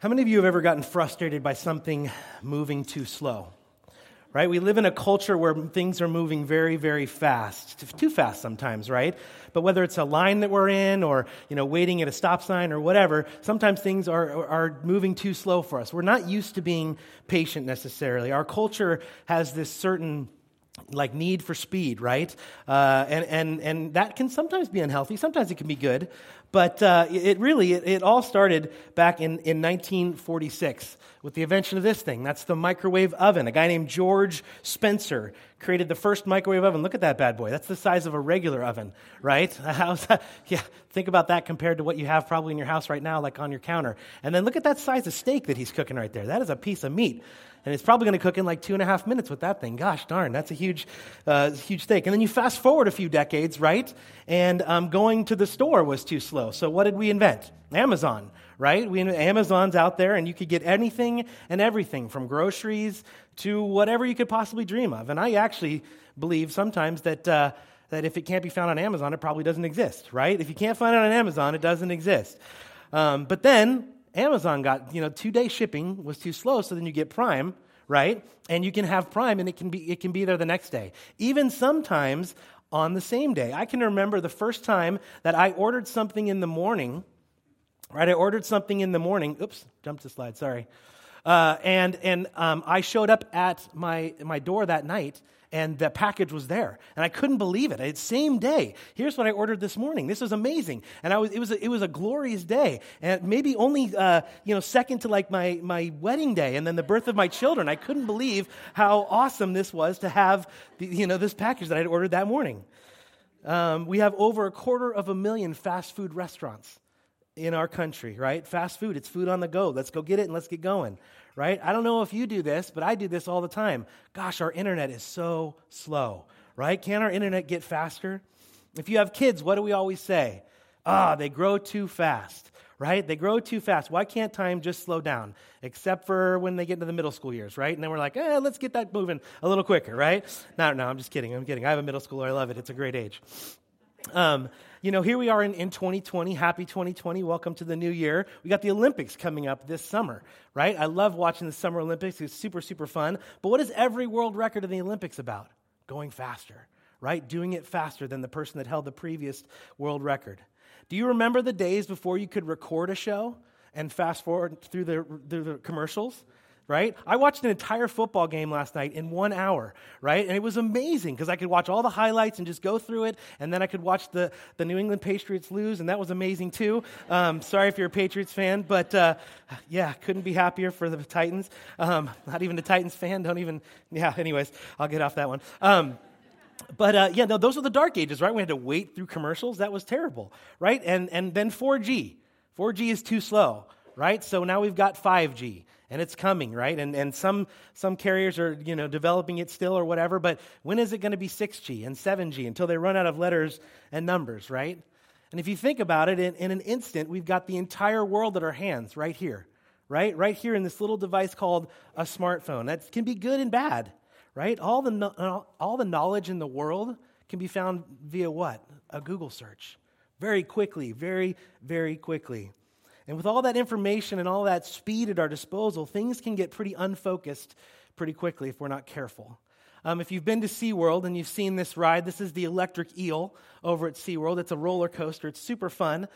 How many of you have ever gotten frustrated by something moving too slow? Right? We live in a culture where things are moving very, very fast. Too fast sometimes, right? But whether it's a line that we're in or, waiting at a stop sign or whatever, sometimes things are moving too slow for us. We're not used to being patient necessarily. Our culture has this certain need for speed, right? And that can sometimes be unhealthy. Sometimes it can be good. But it all started back in 1946 with the invention of this thing. That's the microwave oven. A guy named George Spencer created the first microwave oven. Look at that bad boy. That's the size of a regular oven, right? Yeah, think about that compared to what you have probably in your house right now, like on your counter. And then look at that size of steak that he's cooking right there. That is a piece of meat. And it's probably going to cook in 2.5 minutes with that thing. Gosh darn, that's a huge steak. And then you fast forward a few decades, right? And going to the store was too slow. So what did we invent? Amazon, right? Amazon's out there, and you could get anything and everything from groceries to whatever you could possibly dream of. And I actually believe sometimes that if it can't be found on Amazon, it probably doesn't exist, right? If you can't find it on Amazon, it doesn't exist. But then Amazon got, 2-day shipping was too slow, so then you get Prime, right? And you can have Prime, and it can be there the next day. Even sometimes on the same day. I can remember the first time that I ordered something in the morning, right? I ordered something in the morning. Oops, jumped the slide, sorry. And I showed up at my door that night, and the package was there, and I couldn't believe it. Same day. Here's what I ordered this morning. This was amazing, and it was a glorious day, and maybe only second to my wedding day, and then the birth of my children. I couldn't believe how awesome this was to have this package that I'd ordered that morning. We have over 250,000 fast food restaurants in our country, right? Fast food, it's food on the go. Let's go get it and let's get going, right? I don't know if you do this, but I do this all the time. Gosh, our internet is so slow, right? Can our internet get faster? If you have kids, what do we always say? They grow too fast, right? They grow too fast. Why can't time just slow down? Except for when they get into the middle school years, right? And then we're like, let's get that moving a little quicker, right? No, I'm just kidding. I have a middle schooler. I love it. It's a great age. Here we are in 2020. Happy 2020. Welcome to the new year. We got the Olympics coming up this summer, right? I love watching the Summer Olympics. It's super, super fun. But what is every world record in the Olympics about? Going faster, right? Doing it faster than the person that held the previous world record. Do you remember the days before you could record a show and fast forward through the commercials? Right? I watched an entire football game last night in 1 hour, right? And it was amazing because I could watch all the highlights and just go through it, and then I could watch the New England Patriots lose, and that was amazing too. Sorry if you're a Patriots fan, but couldn't be happier for the Titans. Not even a Titans fan, anyways, I'll get off that one. But those were the dark ages, right? We had to wait through commercials. That was terrible, right? And then 4G. 4G is too slow, right? So now we've got 5G. And it's coming, right? And some carriers are, developing it still or whatever, but when is it going to be 6G and 7G until they run out of letters and numbers, right? And if you think about it, in an instant, we've got the entire world at our hands right here, right? Right here in this little device called a smartphone. That can be good and bad, right? All the knowledge in the world can be found via what? A Google search. Very quickly, very, very quickly. And with all that information and all that speed at our disposal, things can get pretty unfocused pretty quickly if we're not careful. If you've been to SeaWorld and you've seen this ride, this is the Electric Eel over at SeaWorld. It's a roller coaster. It's super fun.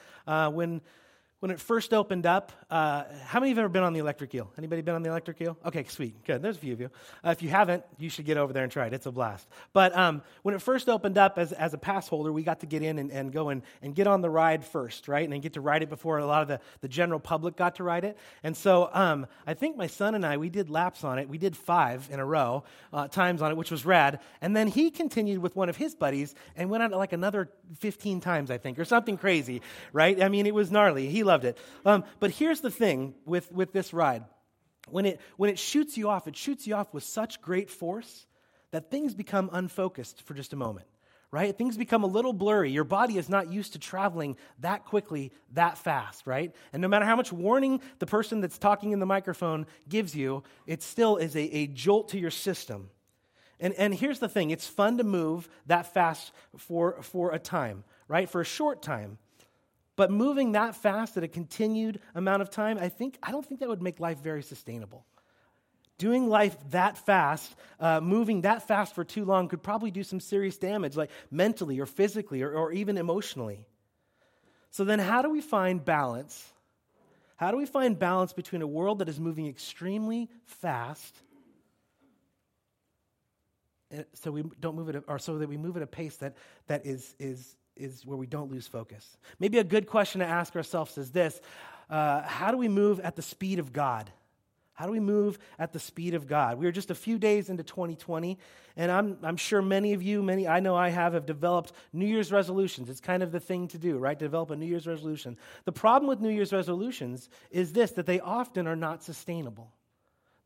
When it first opened up, how many of you have ever been on the Electric Eel? Anybody been on the Electric Eel? Okay, sweet. Good. There's a few of you. If you haven't, you should get over there and try it. It's a blast. But when it first opened up as a pass holder, we got to get in and go and get on the ride first, right? And then get to ride it before a lot of the general public got to ride it. And so I think my son and I, we did laps on it. We did 5 in a row, times on it, which was rad. And then he continued with one of his buddies and went on it another 15 times, I think, or something crazy, right? I mean, it was gnarly. He loved it. But here's the thing with this ride. When it shoots you off, it shoots you off with such great force that things become unfocused for just a moment, right? Things become a little blurry. Your body is not used to traveling that quickly, that fast, right? And no matter how much warning the person that's talking in the microphone gives you, it still is a jolt to your system. And here's the thing. It's fun to move that fast for a time, right? For a short time. But moving that fast at a continued amount of time, I don't think that would make life very sustainable. Doing life that fast, moving that fast for too long could probably do some serious damage, like mentally or physically or even emotionally. So then how do we find balance? How do we find balance between a world that is moving extremely fast so we don't move it, or so that we move at a pace that is where we don't lose focus? Maybe a good question to ask ourselves is this: how do we move at the speed of God? How do we move at the speed of God? We are just a few days into 2020, and I'm sure many of you, I know I have developed New Year's resolutions. It's kind of the thing to do, right? Develop a New Year's resolution. The problem with New Year's resolutions is this, that they often are not sustainable.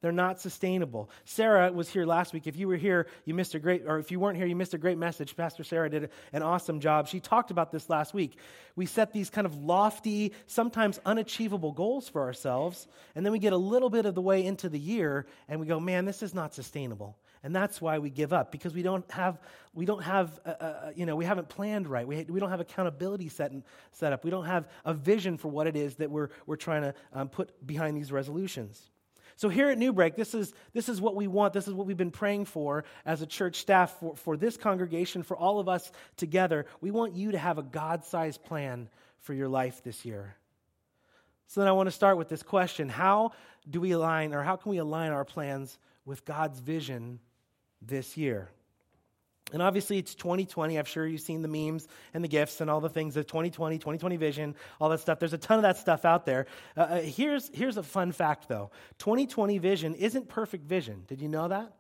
They're not sustainable. Sarah was here last week. If you were here, you missed a great, or if you weren't here, you missed a great message. Pastor Sarah did an awesome job. She talked about this last week. We set these kind of lofty, sometimes unachievable goals for ourselves, and then we get a little bit of the way into the year, and we go, man, this is not sustainable. And that's why we give up, because we haven't planned right. We don't have accountability set up. We don't have a vision for what it is that we're trying to put behind these resolutions. So here at New Break, this is what we want. This is what we've been praying for as a church staff, for this congregation, for all of us together. We want you to have a God-sized plan for your life this year. So then I want to start with this question: how can we align our plans with God's vision this year? And obviously it's 2020. I'm sure you've seen the memes and the GIFs and all the things of 2020, 2020 vision, all that stuff. There's a ton of that stuff out there. Here's a fun fact though. 2020 vision isn't perfect vision. Did you know that?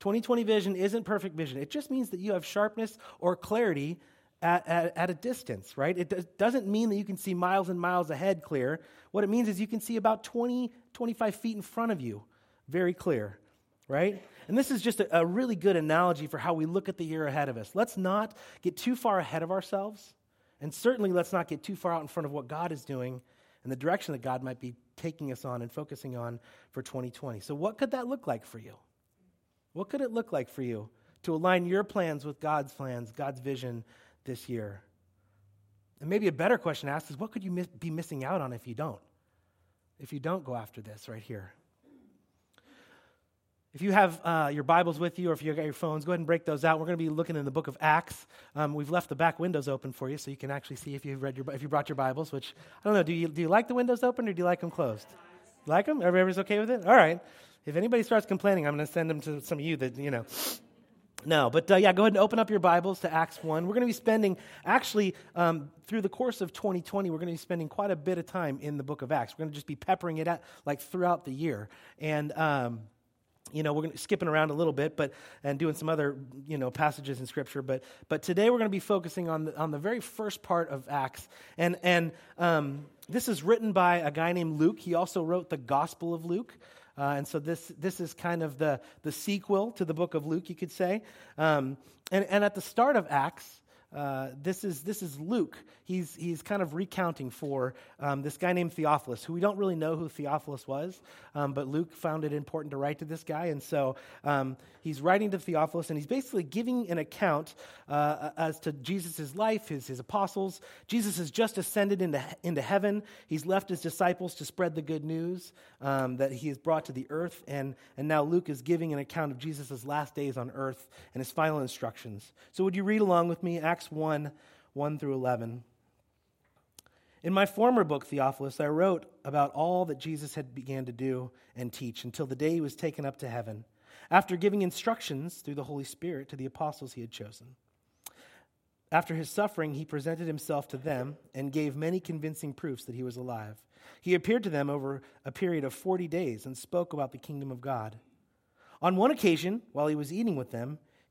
2020 vision isn't perfect vision. It just means that you have sharpness or clarity at a distance, right? It doesn't mean that you can see miles and miles ahead clear. What it means is you can see about 20, 25 feet in front of you very clear, right? And this is just a really good analogy for how we look at the year ahead of us. Let's not get too far ahead of ourselves, and certainly let's not get too far out in front of what God is doing and the direction that God might be taking us on and focusing on for 2020. So what could that look like for you? What could it look like for you to align your plans with God's plans, God's vision this year? And maybe a better question to ask is, what could you be missing out on if you don't? If you don't go after this right here. If you have your Bibles with you, or if you've got your phones, go ahead and break those out. We're going to be looking in the book of Acts. We've left the back windows open for you, so you can actually see if you brought your Bibles. Which I don't know. Do you like the windows open, or do you like them closed? Like them? Everybody's okay with it? All right. If anybody starts complaining, I'm going to send them to some of you that you know. No, but go ahead and open up your Bibles to Acts 1. We're going to be spending, through the course of 2020, we're going to be spending quite a bit of time in the book of Acts. We're going to just be peppering it out throughout the year, and we're going to skipping around a little bit, and doing some other passages in Scripture. But today we're going to be focusing on the very first part of Acts, and this is written by a guy named Luke. He also wrote the Gospel of Luke, and so this is kind of the sequel to the book of Luke, you could say. And at the start of Acts, this is Luke. He's kind of recounting for this guy named Theophilus, who we don't really know who Theophilus was, but Luke found it important to write to this guy, and so he's writing to Theophilus, and he's basically giving an account as to Jesus' life, his apostles. Jesus has just ascended into heaven. He's left his disciples to spread the good news that he has brought to the earth, and now Luke is giving an account of Jesus' last days on earth and his final instructions. So would you read along with me, Acts 1:1 through 11. In my former book, Theophilus, I wrote about all that Jesus had began to do and teach until the day he was taken up to heaven, after giving instructions through the Holy Spirit to the apostles he had chosen. After his suffering, he presented himself to them and gave many convincing proofs that he was alive. He appeared to them over a period of 40 days and spoke about the kingdom of God. On one occasion, while he was eating with them,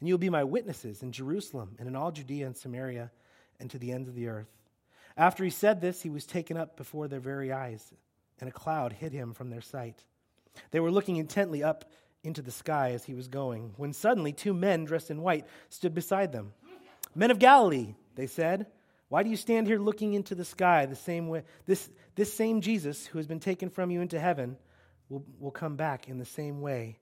and you will be my witnesses in Jerusalem and in all Judea and Samaria, and to the ends of the earth. After he said this, he was taken up before their very eyes, and a cloud hid him from their sight. They were looking intently up into the sky as he was going, when suddenly 2 men dressed in white stood beside them. "Men of Galilee," they said, "why do you stand here looking into the sky? The same way, this same Jesus who has been taken from you into heaven will come back in the same way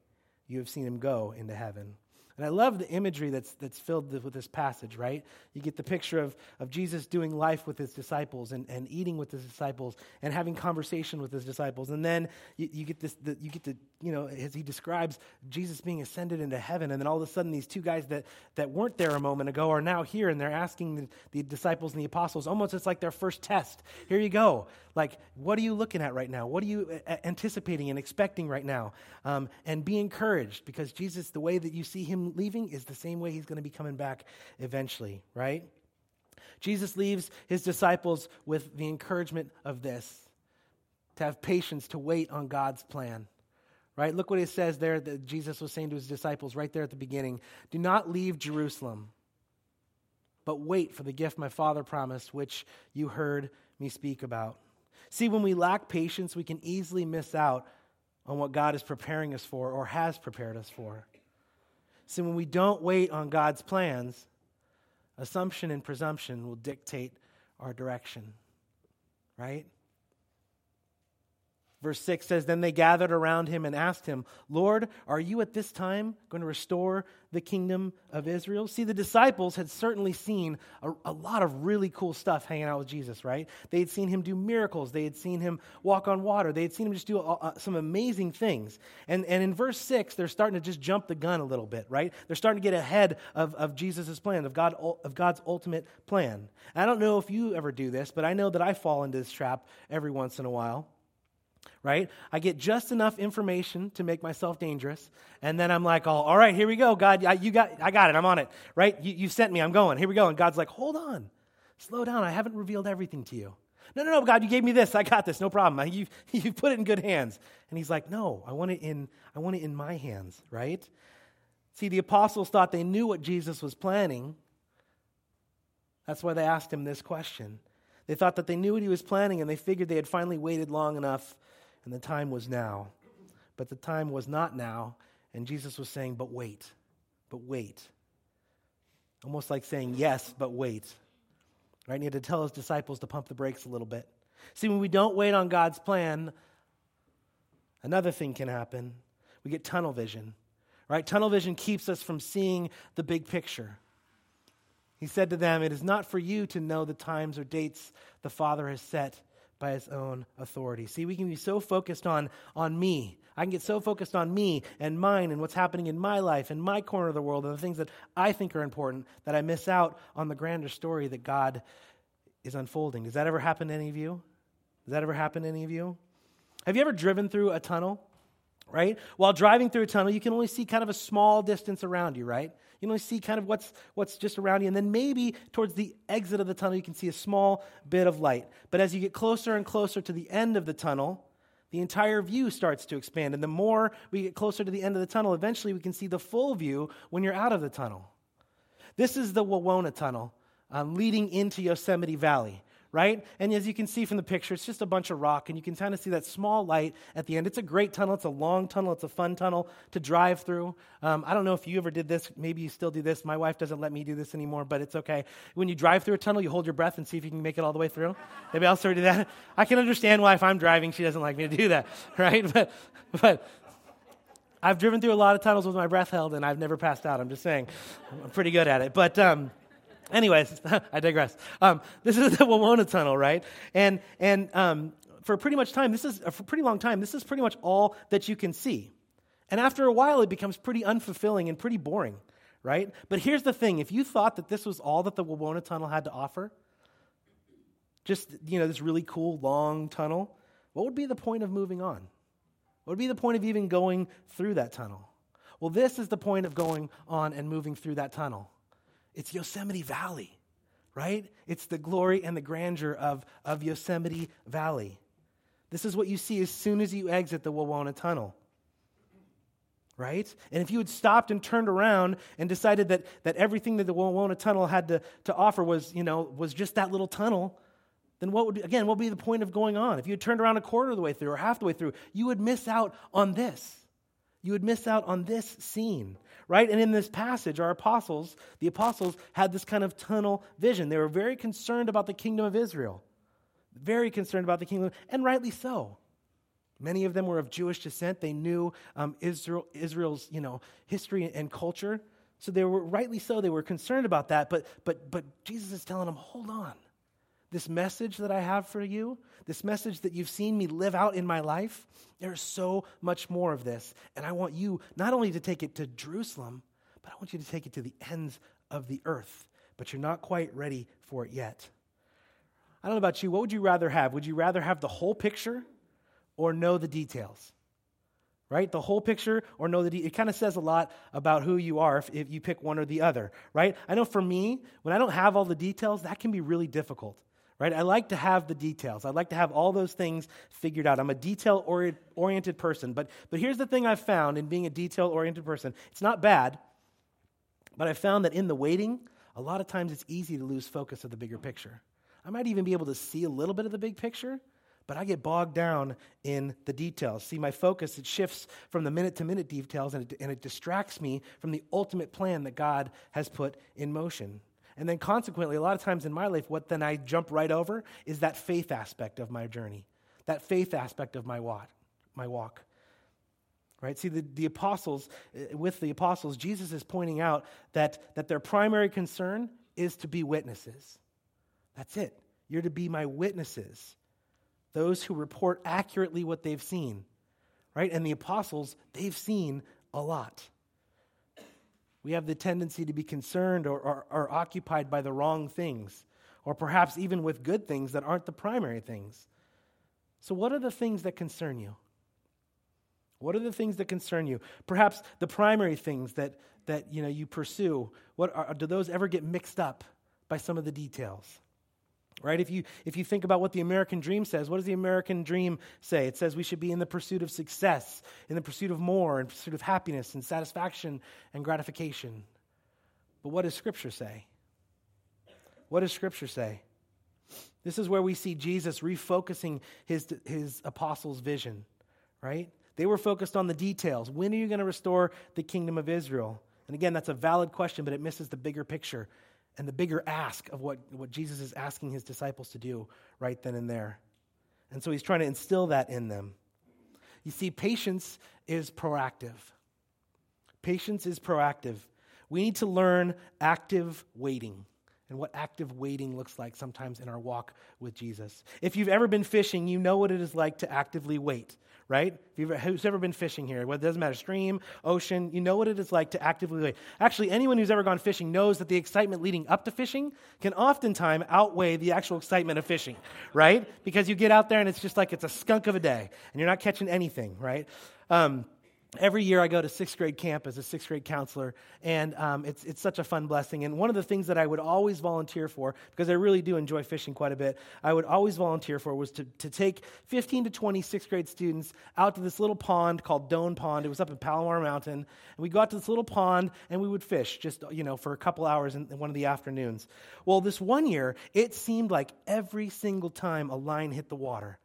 you have seen him go into heaven." And I love the imagery that's filled with this passage, right? You get the picture of Jesus doing life with his disciples and eating with his disciples and having conversation with his disciples. And then you get this, as he describes Jesus being ascended into heaven. And then all of a sudden, these 2 guys that weren't there a moment ago are now here, and they're asking the disciples and the apostles, almost it's like their first test. Here you go. Like, what are you looking at right now? What are you anticipating and expecting right now? And be encouraged, because Jesus, the way that you see him leaving is the same way he's going to be coming back eventually, right? Jesus leaves his disciples with the encouragement of this, to have patience, to wait on God's plan, right? Look what it says there that Jesus was saying to his disciples right there at the beginning. "Do not leave Jerusalem, but wait for the gift my Father promised, which you heard me speak about." See, when we lack patience, we can easily miss out on what God is preparing us for or has prepared us for. So when we don't wait on God's plans, assumption and presumption will dictate our direction, right? Verse 6 says, "Then they gathered around him and asked him, 'Lord, are you at this time going to restore the kingdom of Israel?'" See, the disciples had certainly seen a lot of really cool stuff hanging out with Jesus, right? They had seen him do miracles. They had seen him walk on water. They had seen him just do some amazing things. And in verse 6, they're starting to just jump the gun a little bit, right? They're starting to get ahead of Jesus' plan, of God's ultimate plan. And I don't know if you ever do this, but I know that I fall into this trap every once in a while. Right? I get just enough information to make myself dangerous, and then I'm like, "Oh, all right, here we go, God. I got it. I'm on it. Right? You sent me. I'm going. Here we go." And God's like, "Hold on, slow down. I haven't revealed everything to you." No, God, you gave me this. I got this. No problem. You put it in good hands. And he's like, "No, I want it in my hands." Right? See, the apostles thought they knew what Jesus was planning. That's why they asked him this question. They thought that they knew what he was planning, and they figured they had finally waited long enough, and the time was now. But the time was not now, and Jesus was saying, "But wait, but wait." Almost like saying, "Yes, but wait." Right? And he had to tell his disciples to pump the brakes a little bit. See, when we don't wait on God's plan, another thing can happen. We get tunnel vision, right? Tunnel vision keeps us from seeing the big picture. He said to them, "It is not for you to know the times or dates the Father has set by his own authority." See, we can be so focused on me. I can get so focused on me and mine and what's happening in my life and my corner of the world and the things that I think are important that I miss out on the grander story that God is unfolding. Does that ever happen to any of you? Have you ever driven through a tunnel? Right? While driving through a tunnel, you can only see kind of a small distance around you, right? You only see kind of what's just around you. And then maybe towards the exit of the tunnel, you can see a small bit of light. But as you get closer and closer to the end of the tunnel, the entire view starts to expand. And the more we get closer to the end of the tunnel, eventually we can see the full view when you're out of the tunnel. This is the Wawona Tunnel leading into Yosemite Valley. Right? And as you can see from the picture, it's just a bunch of rock, and you can kind of see that small light at the end. It's a great tunnel. It's a long tunnel. It's a fun tunnel to drive through. I don't know if you ever did this. Maybe you still do this. My wife doesn't let me do this anymore, but it's okay. When you drive through a tunnel, you hold your breath and see if you can make it all the way through. Maybe I'll sort of do that. I can understand why if I'm driving, she doesn't like me to do that, right? But I've driven through a lot of tunnels with my breath held, and I've never passed out. I'm just saying. I'm pretty good at it. But anyways, I digress. This is the Wawona Tunnel, right? And for a pretty long time, this is pretty much all that you can see. And after a while, it becomes pretty unfulfilling and pretty boring, right? But here's the thing. If you thought that this was all that the Wawona Tunnel had to offer, just, this really cool, long tunnel, what would be the point of moving on? What would be the point of even going through that tunnel? Well, this is the point of going on and moving through that tunnel. It's Yosemite Valley, right? It's the glory and the grandeur of Yosemite Valley. This is what you see as soon as you exit the Wawona Tunnel, right? And if you had stopped and turned around and decided that everything that the Wawona Tunnel had to offer was just that little tunnel, then what would be the point of going on? If you had turned around a quarter of the way through or half the way through, you would miss out on this. You would miss out on this scene, right? And in this passage, the apostles had this kind of tunnel vision. They were very concerned about the kingdom of Israel, very concerned about the kingdom, and rightly so. Many of them were of Jewish descent. They knew Israel's history and culture, so they were rightly so. They were concerned about that, but Jesus is telling them, hold on. This message that I have for you, this message that you've seen me live out in my life, there's so much more of this. And I want you not only to take it to Jerusalem, but I want you to take it to the ends of the earth. But you're not quite ready for it yet. I don't know about you. What would you rather have? Would you rather have the whole picture or know the details? Right? The whole picture or know the details. It kind of says a lot about who you are if you pick one or the other, right? I know for me, when I don't have all the details, that can be really difficult. Right? I like to have the details. I like to have all those things figured out. I'm a detail-oriented person. But here's the thing I've found in being a detail-oriented person. It's not bad, but I've found that in the waiting, a lot of times it's easy to lose focus of the bigger picture. I might even be able to see a little bit of the big picture, but I get bogged down in the details. See, my focus, it shifts from the minute-to-minute details, and it distracts me from the ultimate plan that God has put in motion. And then consequently, a lot of times in my life, what then I jump right over is that faith aspect of my journey, that faith aspect of my walk, right? See, with the apostles, Jesus is pointing out that their primary concern is to be witnesses. That's it. You're to be my witnesses, those who report accurately what they've seen, right? And the apostles, they've seen a lot. We have the tendency to be concerned or occupied by the wrong things, or perhaps even with good things that aren't the primary things. So what are the things that concern you? What are the things that concern you? Perhaps the primary things that you pursue, do those ever get mixed up by some of the details? Right? If you think about what the American dream says, what does the American dream say? It says we should be in the pursuit of success, in the pursuit of more, in pursuit of happiness and satisfaction and gratification. But what does Scripture say? What does Scripture say? This is where we see Jesus refocusing his apostles' vision, right? They were focused on the details. When are you going to restore the kingdom of Israel? And again, that's a valid question, but it misses the bigger picture and the bigger ask of what Jesus is asking his disciples to do right then and there. And so he's trying to instill that in them. You see, patience is proactive. Patience is proactive. We need to learn active waiting and what active waiting looks like sometimes in our walk with Jesus. If you've ever been fishing, you know what it is like to actively wait, right? Who's ever been fishing here, it doesn't matter, stream, ocean, you know what it is like to actively wait. Actually, anyone who's ever gone fishing knows that the excitement leading up to fishing can oftentimes outweigh the actual excitement of fishing, right? Because you get out there and it's just like it's a skunk of a day and you're not catching anything, right? Every year I go to sixth grade camp as a sixth grade counselor, and it's such a fun blessing. And one of the things that I would always volunteer for, because I really do enjoy fishing quite a bit, I would always volunteer for was to take 15 to 20 sixth grade students out to this little pond called Doan Pond. It was up in Palomar Mountain. And we go out to this little pond, and we would fish just, for a couple hours in one of the afternoons. Well, this one year, it seemed like every single time a line hit the water,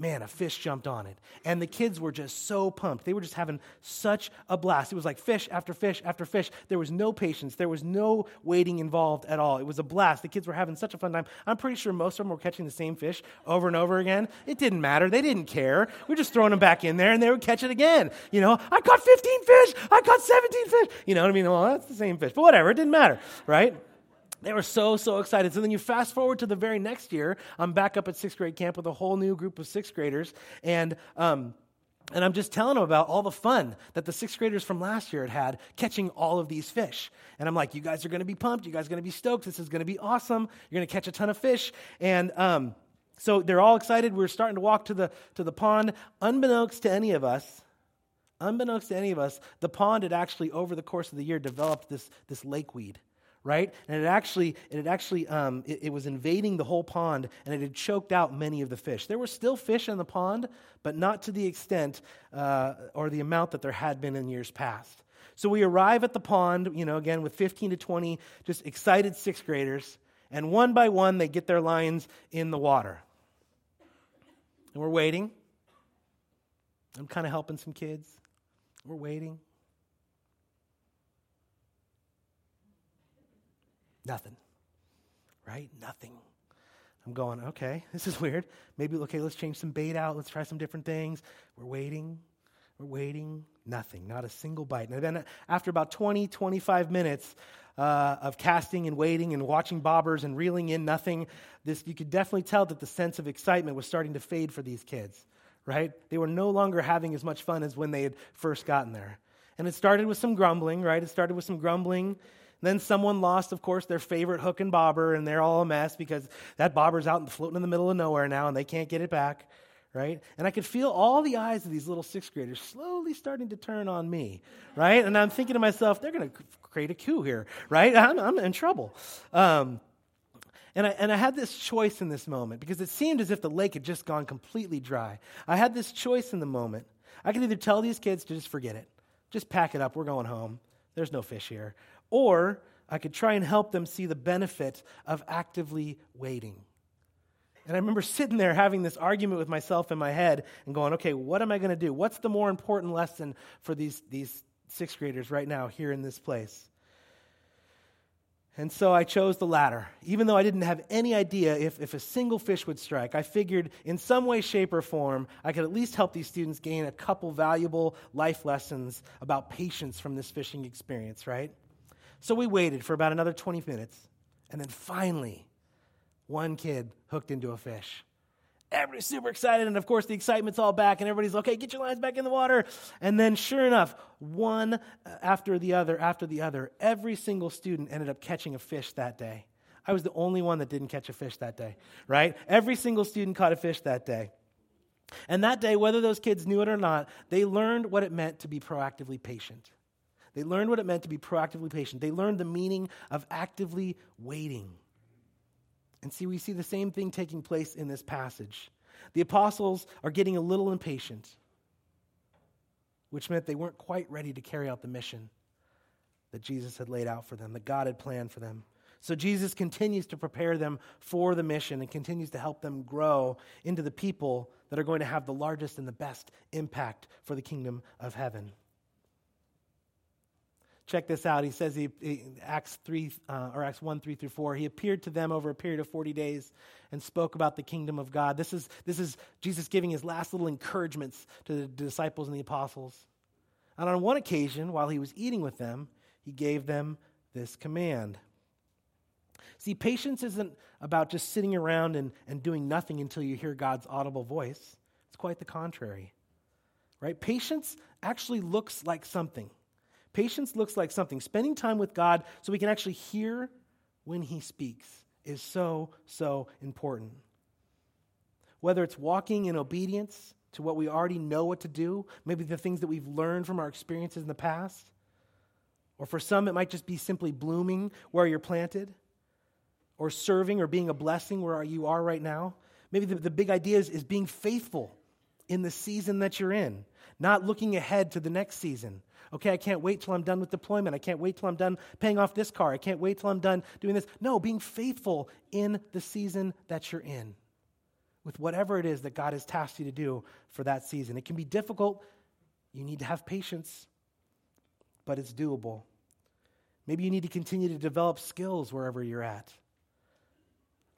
man, a fish jumped on it. And the kids were just so pumped. They were just having such a blast. It was like fish after fish after fish. There was no patience. There was no waiting involved at all. It was a blast. The kids were having such a fun time. I'm pretty sure most of them were catching the same fish over and over again. It didn't matter. They didn't care. We're just throwing them back in there, and they would catch it again. I caught 15 fish. I caught 17 fish. You know what I mean? Well, that's the same fish. But whatever. It didn't matter, right? They were so, so excited. So then you fast forward to the very next year. I'm back up at sixth grade camp with a whole new group of sixth graders. And I'm just telling them about all the fun that the sixth graders from last year had had catching all of these fish. And I'm like, you guys are going to be pumped. You guys are going to be stoked. This is going to be awesome. You're going to catch a ton of fish. And so they're all excited. We're starting to walk to the pond. Unbeknownst to any of us, the pond had actually, over the course of the year, developed this lakeweed. Right? And it was invading the whole pond, and it had choked out many of the fish. There were still fish in the pond, but not to the extent or the amount that there had been in years past. So we arrive at the pond, again, with 15 to 20 just excited sixth graders, And one by one, they get their lines in the water. And we're waiting. I'm kind of helping some kids. We're waiting. Nothing. Right? Nothing. I'm going, okay, this is weird. Maybe, okay, let's change some bait out. Let's try some different things. We're waiting. We're waiting. Nothing. Not a single bite. And then after about 20, 25 minutes of casting and waiting and watching bobbers and reeling in nothing, you could definitely tell that the sense of excitement was starting to fade for these kids, right? They were no longer having as much fun as when they had first gotten there. And it started with some grumbling, right? It started with some grumbling. Then someone lost, of course, their favorite hook and bobber, and they're all a mess because that bobber's out and floating in the middle of nowhere now, and they can't get it back, right? And I could feel all the eyes of these little sixth graders slowly starting to turn on me, right? And I'm thinking to myself, they're going to create a coup here, right? I'm in trouble. And I had this choice in this moment because it seemed as if the lake had just gone completely dry. I had this choice in the moment. I could either tell these kids to just forget it, just pack it up, we're going home, there's no fish here. Or I could try and help them see the benefit of actively waiting. And I remember sitting there having this argument with myself in my head and going, okay, what am I going to do? What's the more important lesson for these sixth graders right now here in this place? And so I chose the latter. Even though I didn't have any idea if a single fish would strike, I figured in some way, shape, or form, I could at least help these students gain a couple valuable life lessons about patience from this fishing experience, right? So we waited for about another 20 minutes, and then finally, one kid hooked into a fish. Everybody's super excited, and of course, the excitement's all back, and everybody's okay, get your lines back in the water. And then sure enough, one after the other, every single student ended up catching a fish that day. I was the only one that didn't catch a fish that day, right? Every single student caught a fish that day. And that day, whether those kids knew it or not, they learned what it meant to be proactively patient. They learned what it meant to be proactively patient. They learned the meaning of actively waiting. And see, we see the same thing taking place in this passage. The apostles are getting a little impatient, which meant they weren't quite ready to carry out the mission that Jesus had laid out for them, that God had planned for them. So Jesus continues to prepare them for the mission and continues to help them grow into the people that are going to have the largest and the best impact for the kingdom of heaven. Check this out. He says Acts 1, 3 through 4, he appeared to them over a period of 40 days and spoke about the kingdom of God. This is Jesus giving his last little encouragements to the disciples and the apostles. And on one occasion, while he was eating with them, he gave them this command. See, patience isn't about just sitting around and doing nothing until you hear God's audible voice. It's quite the contrary, right? Patience actually looks like something. Patience looks like something. Spending time with God so we can actually hear when he speaks is so, so important. Whether it's walking in obedience to what we already know what to do, maybe the things that we've learned from our experiences in the past, or for some it might just be simply blooming where you're planted, or serving or being a blessing where you are right now. Maybe the big idea is being faithful in the season that you're in, not looking ahead to the next season. Okay, I can't wait till I'm done with deployment. I can't wait till I'm done paying off this car. I can't wait till I'm done doing this. No, being faithful in the season that you're in with whatever it is that God has tasked you to do for that season. It can be difficult. You need to have patience, but it's doable. Maybe you need to continue to develop skills wherever you're at.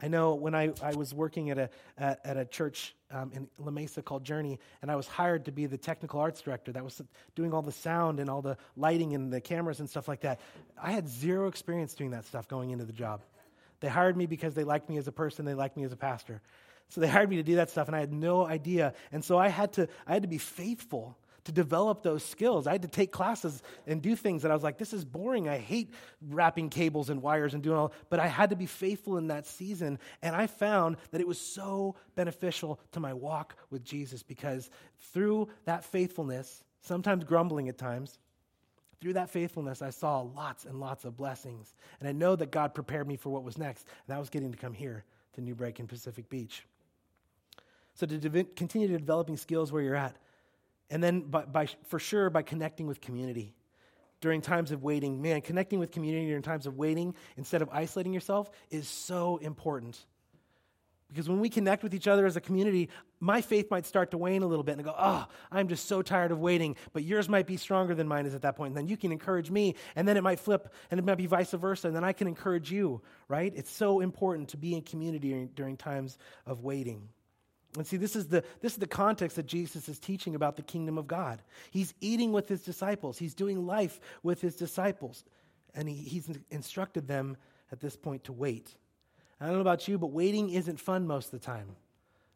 I know when I was working at a church in La Mesa called Journey, and I was hired to be the technical arts director that was doing all the sound and all the lighting and the cameras and stuff like that. I had zero experience doing that stuff going into the job. They hired me because they liked me as a person, they liked me as a pastor. So they hired me to do that stuff, and I had no idea. And so I had to be faithful to develop those skills. I had to take classes and do things that I was like, this is boring. I hate wrapping cables and wires and doing all, but I had to be faithful in that season. And I found that it was so beneficial to my walk with Jesus because through that faithfulness, sometimes grumbling at times, through that faithfulness, I saw lots and lots of blessings. And I know that God prepared me for what was next. And that was getting to come here to New Break in Pacific Beach. So to continue developing skills where you're at, and then, by connecting with community. during times of waiting. Man, connecting with community during times of waiting instead of isolating yourself is so important. Because when we connect with each other as a community, my faith might start to wane a little bit and go, oh, I'm just so tired of waiting. But yours might be stronger than mine is at that point. And then you can encourage me, and then it might flip, and it might be vice versa, and then I can encourage you, right? It's so important to be in community during times of waiting. And see, this is the context that Jesus is teaching about the kingdom of God. He's eating with his disciples. He's doing life with his disciples. And he's instructed them at this point to wait. I don't know about you, but waiting isn't fun most of the time.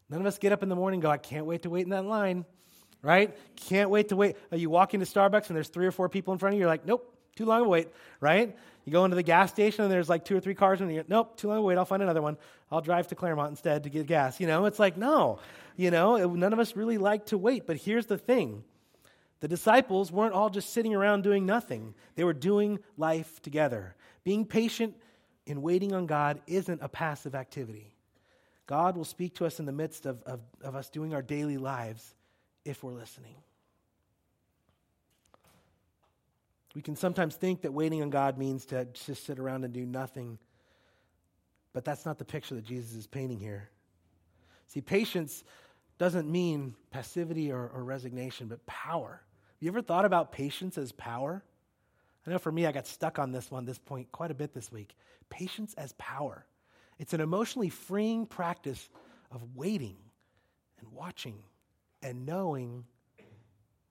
None of us get up in the morning and go, I can't wait to wait in that line, right? Can't wait to wait. You walk into Starbucks and there's 3 or 4 people in front of you. You're like, nope, too long to wait, right? You go into the gas station and there's like 2 or 3 cars and you're, nope, too long to wait. I'll find another one. I'll drive to Claremont instead to get gas. You know, it's like, no, you know, none of us really like to wait. But here's the thing. The disciples weren't all just sitting around doing nothing. They were doing life together. Being patient in waiting on God isn't a passive activity. God will speak to us in the midst of us doing our daily lives if we're listening. We can sometimes think that waiting on God means to just sit around and do nothing, but that's not the picture that Jesus is painting here. See, patience doesn't mean passivity or resignation, but power. Have you ever thought about patience as power? I know for me, I got stuck on this point quite a bit this week. Patience as power. It's an emotionally freeing practice of waiting and watching and knowing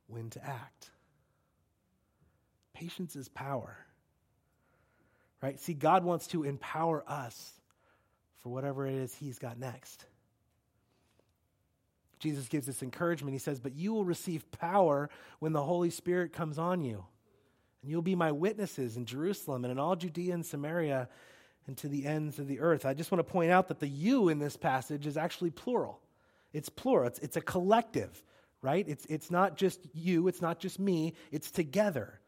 when to act. Patience is power, right? See, God wants to empower us for whatever it is he's got next. Jesus gives this encouragement. He says, but you will receive power when the Holy Spirit comes on you. And you'll be my witnesses in Jerusalem and in all Judea and Samaria and to the ends of the earth. I just want to point out that the you in this passage is actually plural. It's plural. It's a collective, right? It's not just you. It's not just me. It's together.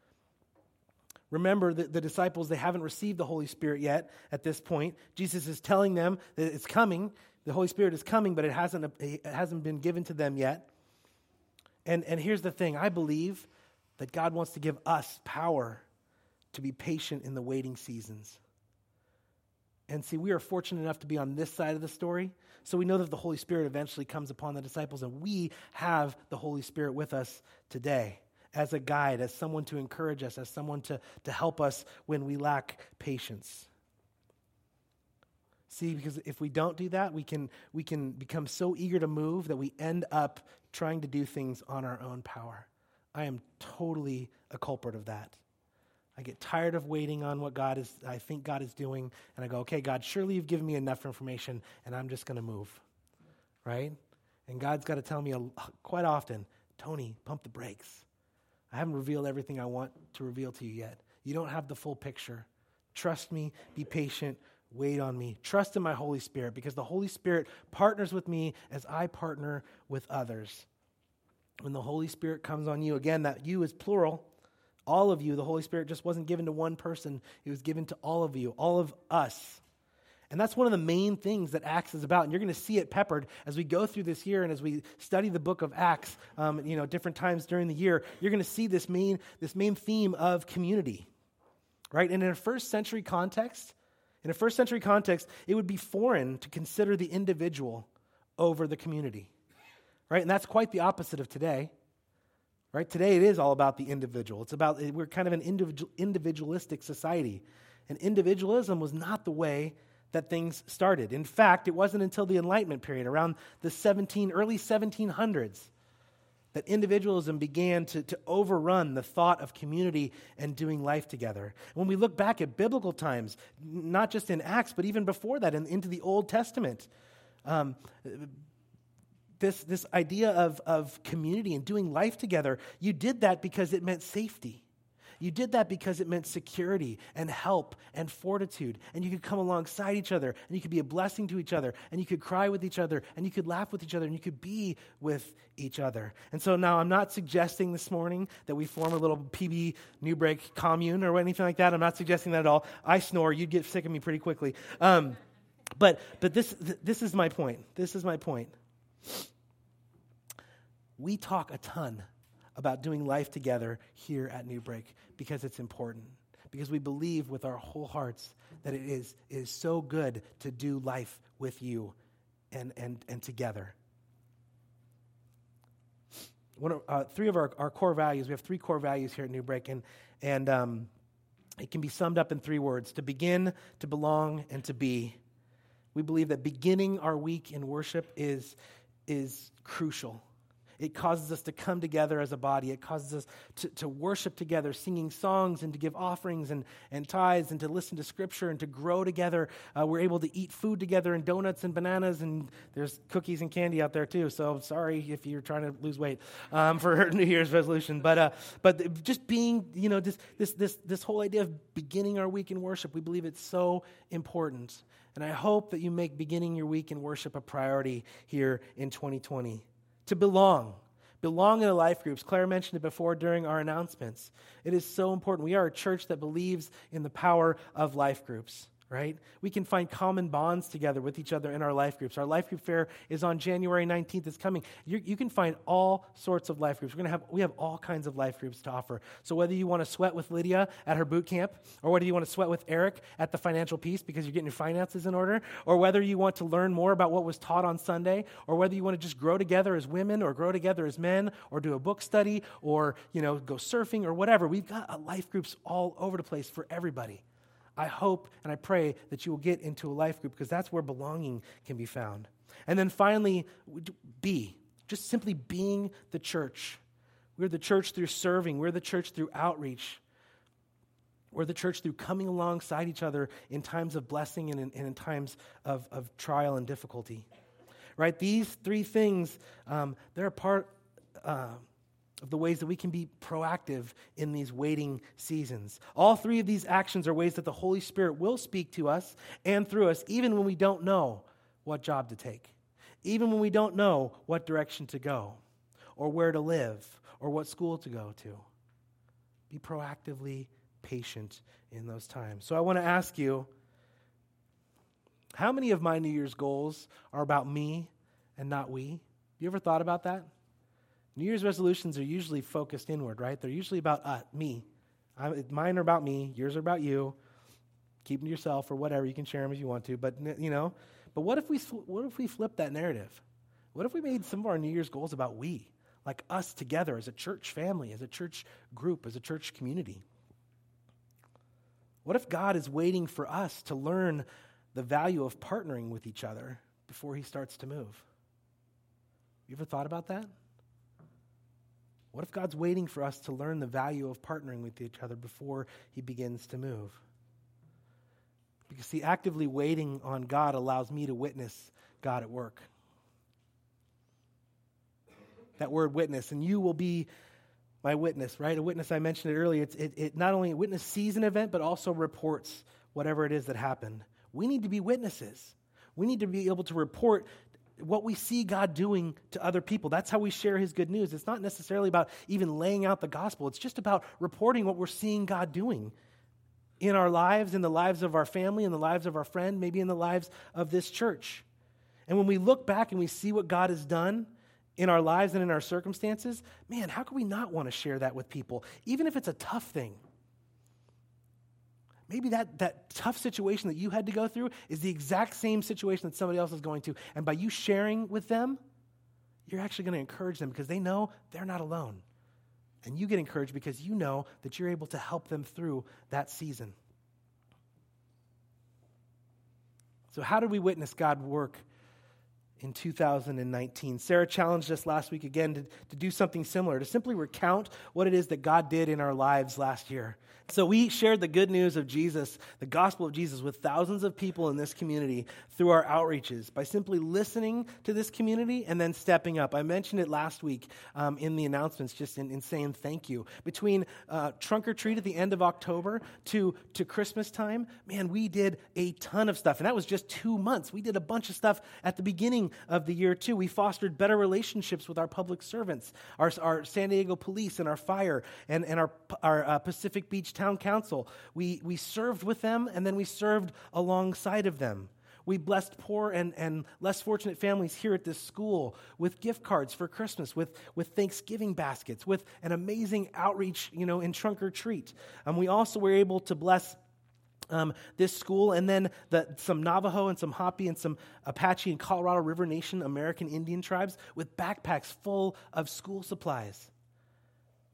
Remember, the disciples, they haven't received the Holy Spirit yet at this point. Jesus is telling them that it's coming. The Holy Spirit is coming, but it hasn't been given to them yet. And here's the thing. I believe that God wants to give us power to be patient in the waiting seasons. And see, we are fortunate enough to be on this side of the story, so we know that the Holy Spirit eventually comes upon the disciples, and we have the Holy Spirit with us today as a guide, as someone to encourage us, as someone to help us when we lack patience. See, because if we don't do that, we can become so eager to move that we end up trying to do things on our own power. I am totally a culprit of that. I get tired of waiting on what I think God is doing, and I go, okay, God, surely you've given me enough information, and I'm just going to move, right? And God's got to tell me quite often, Tony, pump the brakes. I haven't revealed everything I want to reveal to you yet. You don't have the full picture. Trust me, be patient, wait on me. Trust in my Holy Spirit, because the Holy Spirit partners with me as I partner with others. When the Holy Spirit comes on you, again, that you is plural, all of you. The Holy Spirit just wasn't given to one person. It was given to all of you, all of us. And that's one of the main things that Acts is about. And you're going to see it peppered as we go through this year and as we study the book of Acts, different times during the year. You're going to see this main theme of community, right? And in a first century context, it would be foreign to consider the individual over the community. Right, and that's quite the opposite of today. Right, today it is all about the individual. It's about, we're kind of an individualistic society. And individualism was not the way that things started. In fact, it wasn't until the Enlightenment period, around the early 1700s, that individualism began to overrun the thought of community and doing life together. When we look back at biblical times, not just in Acts, but even before that, into the Old Testament, This idea of community and doing life together, you did that because it meant safety. You did that because it meant security and help and fortitude. And you could come alongside each other, and you could be a blessing to each other, and you could cry with each other, and you could laugh with each other, and you could be with each other. And so now I'm not suggesting this morning that we form a little PB New Break commune or anything like that. I'm not suggesting that at all. I snore. You'd get sick of me pretty quickly. But this is my point. We talk a ton about doing life together here at New Break because it's important, because we believe with our whole hearts that it is so good to do life with you and together. Three of our core values, we have three core values here at New Break, and it can be summed up in three words: to begin, to belong, and to be. We believe that beginning our week in worship is crucial. It causes us to come together as a body. It causes us to worship together, singing songs and to give offerings and tithes and to listen to scripture and to grow together. We're able to eat food together and donuts and bananas, and there's cookies and candy out there too, so sorry if you're trying to lose weight for New Year's resolution. But just being, this whole idea of beginning our week in worship, we believe it's so important. And I hope that you make beginning your week in worship a priority here in 2020. To belong. Belong in the life groups. Claire mentioned it before during our announcements. It is so important. We are a church that believes in the power of life groups, right? We can find common bonds together with each other in our life groups. Our life group fair is on January 19th. It's coming. You can find all sorts of life groups. We have all kinds of life groups to offer. So whether you want to sweat with Lydia at her boot camp, or whether you want to sweat with Eric at the financial piece because you're getting your finances in order, or whether you want to learn more about what was taught on Sunday, or whether you want to just grow together as women or grow together as men or do a book study or, go surfing or whatever. We've got life groups all over the place for everybody. I hope and I pray that you will get into a life group because that's where belonging can be found. And then finally, be. Just simply being the church. We're the church through serving. We're the church through outreach. We're the church through coming alongside each other in times of blessing and in times of trial and difficulty. Right? These three things, they're a part of the ways that we can be proactive in these waiting seasons. All three of these actions are ways that the Holy Spirit will speak to us and through us, even when we don't know what job to take, even when we don't know what direction to go or where to live or what school to go to. Be proactively patient in those times. So I want to ask you, how many of my New Year's goals are about me and not we? You ever thought about that? New Year's resolutions are usually focused inward, right? They're usually about me. Mine are about me. Yours are about you. Keep them to yourself or whatever. You can share them if you want to. But. But what if we flip that narrative? What if we made some of our New Year's goals about we, like us together as a church family, as a church group, as a church community? What if God is waiting for us to learn the value of partnering with each other before he starts to move? You ever thought about that? What if God's waiting for us to learn the value of partnering with each other before he begins to move? Because, see, actively waiting on God allows me to witness God at work. That word witness, and you will be my witness, right? A witness, I mentioned it earlier, it not only a witness sees an event, but also reports whatever it is that happened. We need to be witnesses. We need to be able to report what we see God doing to other people. That's how we share his good news. It's not necessarily about even laying out the gospel. It's just about reporting what we're seeing God doing in our lives, in the lives of our family, in the lives of our friend, maybe in the lives of this church. And when we look back and we see what God has done in our lives and in our circumstances, man, how can we not want to share that with people, even if it's a tough thing? Maybe that tough situation that you had to go through is the exact same situation that somebody else is going to. And by you sharing with them, you're actually going to encourage them because they know they're not alone. And you get encouraged because you know that you're able to help them through that season. So how did we witness God work in 2019? Sarah challenged us last week again to do something similar, to simply recount what it is that God did in our lives last year. So we shared the good news of Jesus, the gospel of Jesus, with thousands of people in this community through our outreaches by simply listening to this community and then stepping up. I mentioned it last week in the announcements, just in saying thank you. Between Trunk or Treat at the end of October to Christmas time, man, we did a ton of stuff. And that was just 2 months. We did a bunch of stuff at the beginning of the year, too. We fostered better relationships with our public servants, our San Diego police and our fire and our Pacific Beach Town Council. We served with them, and then we served alongside of them. We blessed poor and less fortunate families here at this school with gift cards for Christmas, with Thanksgiving baskets, with an amazing outreach, in Trunk or Treat. We also were able to bless this school, and then some Navajo and some Hopi and some Apache and Colorado River Nation American Indian tribes with backpacks full of school supplies.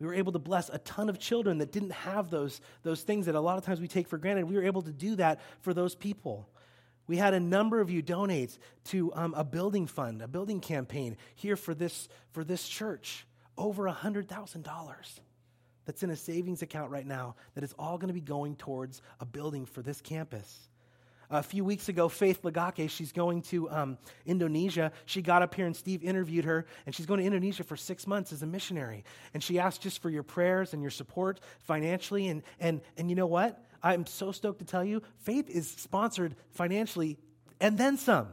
We were able to bless a ton of children that didn't have those things that a lot of times we take for granted. We were able to do that for those people. We had a number of you donate to a building fund, a building campaign here for this church, over $100,000 that's in a savings account right now that is all going to be going towards a building for this campus. A few weeks ago, Faith Legake, she's going to Indonesia. She got up here and Steve interviewed her, and she's going to Indonesia for 6 months as a missionary. And she asked just for your prayers and your support financially. And you know what? I'm so stoked to tell you, Faith is sponsored financially and then some,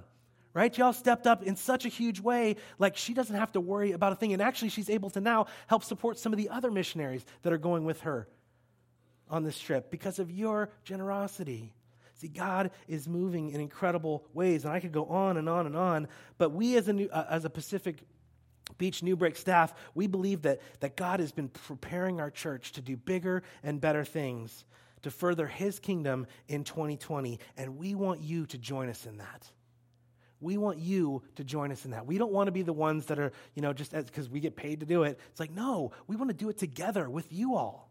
right? Y'all stepped up in such a huge way, like she doesn't have to worry about a thing. And actually, she's able to now help support some of the other missionaries that are going with her on this trip because of your generosity. See, God is moving in incredible ways, and I could go on and on and on, but we as a Pacific Beach New Break staff, we believe that God has been preparing our church to do bigger and better things to further his kingdom in 2020, and we want you to join us in that. We want you to join us in that. We don't want to be the ones that are, just because we get paid to do it. It's like, no, we want to do it together with you all.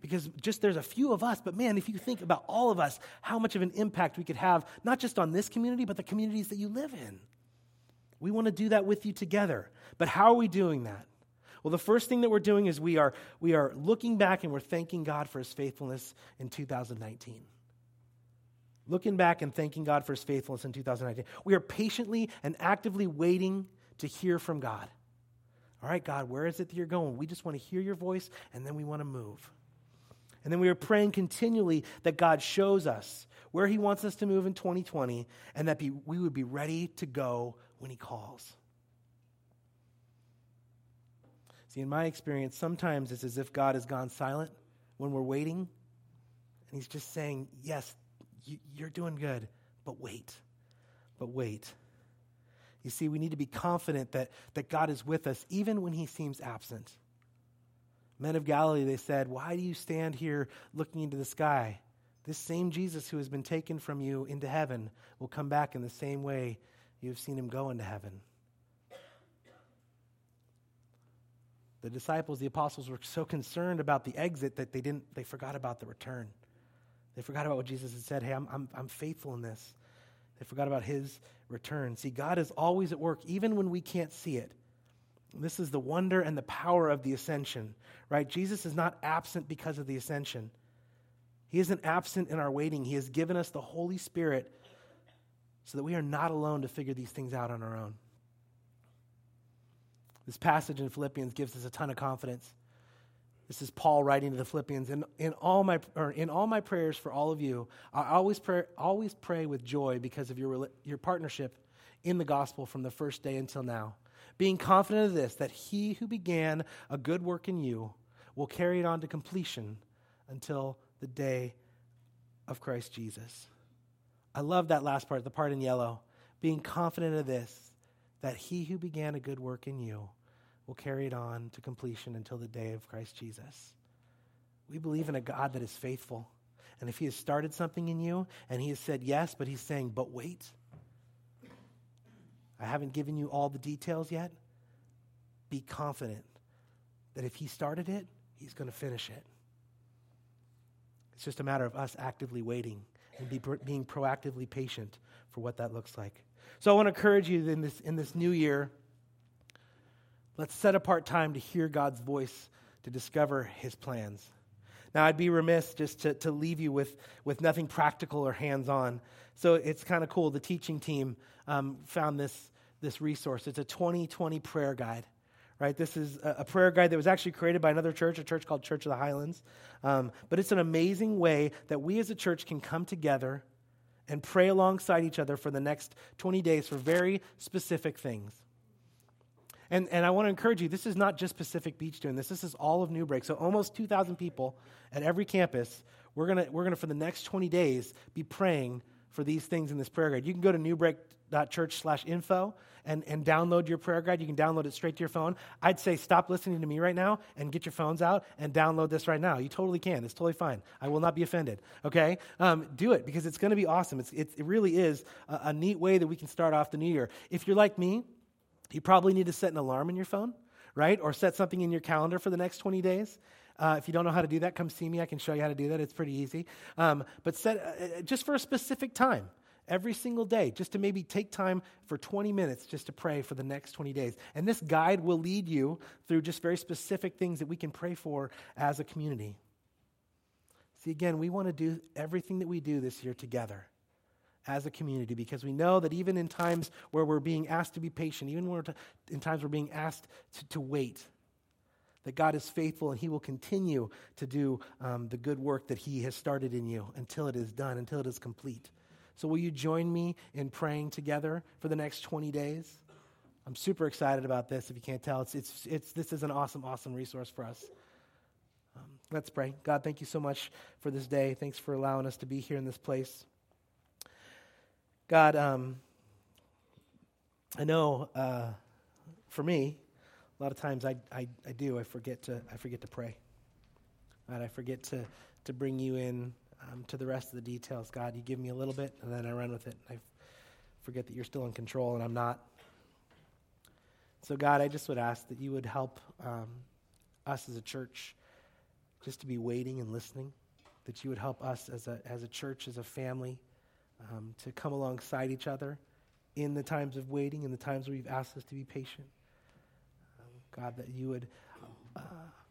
Because just there's a few of us, but man, if you think about all of us, how much of an impact we could have, not just on this community, but the communities that you live in. We want to do that with you together. But how are we doing that? Well, the first thing that we're doing is we are looking back and we're thanking God for his faithfulness in 2019. Looking back and thanking God for his faithfulness in 2019. We are patiently and actively waiting to hear from God. All right, God, where is it that you're going? We just want to hear your voice, and then we want to move. And then we are praying continually that God shows us where he wants us to move in 2020 and that we would be ready to go when he calls. See, in my experience, sometimes it's as if God has gone silent when we're waiting, and he's just saying, yes, you're doing good, but wait. You see, we need to be confident that God is with us even when he seems absent. Men of Galilee, they said, why do you stand here looking into the sky? This same Jesus who has been taken from you into heaven will come back in the same way you have seen him go into heaven. The disciples, the apostles, were so concerned about the exit that they forgot about the return. They forgot about what Jesus had said. Hey, I'm faithful in this. They forgot about his return. See, God is always at work, even when we can't see it. This is the wonder and the power of the ascension, right? Jesus is not absent because of the ascension. He isn't absent in our waiting. He has given us the Holy Spirit so that we are not alone to figure these things out on our own. This passage in Philippians gives us a ton of confidence. This is Paul writing to the Philippians, and in all my prayers for all of you, I always pray with joy because of your partnership in the gospel from the first day until now. Being confident of this, that he who began a good work in you will carry it on to completion until the day of Christ Jesus. I love that last part, the part in yellow. Being confident of this, that he who began a good work in you will carry it on to completion until the day of Christ Jesus. We believe in a God that is faithful. And if he has started something in you and he has said yes, but he's saying, but wait. I haven't given you all the details yet. Be confident that if he started it, he's going to finish it. It's just a matter of us actively waiting and being proactively patient for what that looks like. So I want to encourage you in this new year, let's set apart time to hear God's voice, to discover his plans. Now, I'd be remiss just to leave you with nothing practical or hands-on. So it's kind of cool. The teaching team found this resource. It's a 2020 prayer guide, right? This is a prayer guide that was actually created by another church, a church called Church of the Highlands. But it's an amazing way that we as a church can come together and pray alongside each other for the next 20 days for very specific things. And I want to encourage you, this is not just Pacific Beach doing this. This is all of New Break. So almost 2,000 people at every campus, we're going to, for the next 20 days, be praying for these things in this prayer guide. You can go to newbreak.church/info and download your prayer guide. You can download it straight to your phone. I'd say stop listening to me right now and get your phones out and download this right now. You totally can. It's totally fine. I will not be offended, okay? Do it because it's going to be awesome. It really is a neat way that we can start off the new year. If you're like me, you probably need to set an alarm in your phone, right? Or set something in your calendar for the next 20 days. If you don't know how to do that, come see me. I can show you how to do that. It's pretty easy. But set just for a specific time. Every single day, just to maybe take time for 20 minutes just to pray for the next 20 days. And this guide will lead you through just very specific things that we can pray for as a community. See, again, we want to do everything that we do this year together as a community because we know that even in times where we're being asked to be patient, even in times we're being asked to wait, that God is faithful and he will continue to do the good work that he has started in you until it is done, until it is complete. So will you join me in praying together for the next 20 days? I'm super excited about this. If you can't tell, this is an awesome, awesome resource for us. Let's pray. God, thank you so much for this day. Thanks for allowing us to be here in this place. God, I know for me, a lot of times I forget to pray. God, I forget to bring you in. To the rest of the details, God, you give me a little bit, and then I run with it. I forget that you're still in control, and I'm not. So, God, I just would ask that you would help us as a church just to be waiting and listening, that you would help us as a church, as a family, to come alongside each other in the times of waiting, in the times where you've asked us to be patient. God, that you would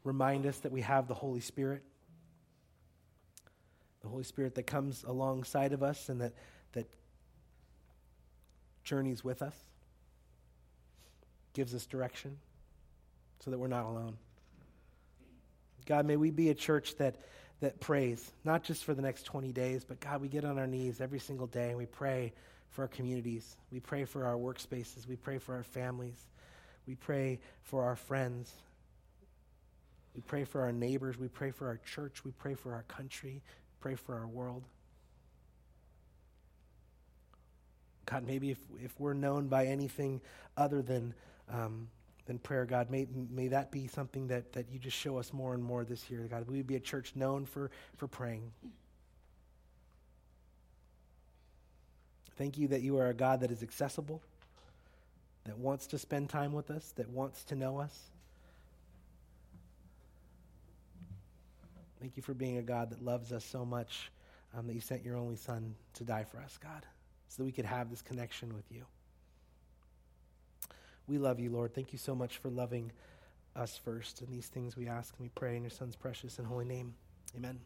remind us that we have the Holy Spirit, the Holy Spirit that comes alongside of us and that journeys with us, gives us direction so that we're not alone. God, may we be a church that prays, not just for the next 20 days, but God, we get on our knees every single day and we pray for our communities. We pray for our workspaces. We pray for our families. We pray for our friends. We pray for our neighbors. We pray for our church. We pray for our country. We pray for our world. God, maybe if we're known by anything other than prayer, God, may that be something that you just show us more and more this year. God, we would be a church known for praying. Thank you that you are a God that is accessible, that wants to spend time with us, that wants to know us. Thank you for being a God that loves us so much that you sent your only son to die for us, God, so that we could have this connection with you. We love you, Lord. Thank you so much for loving us first. And these things we ask and we pray in your son's precious and holy name. Amen.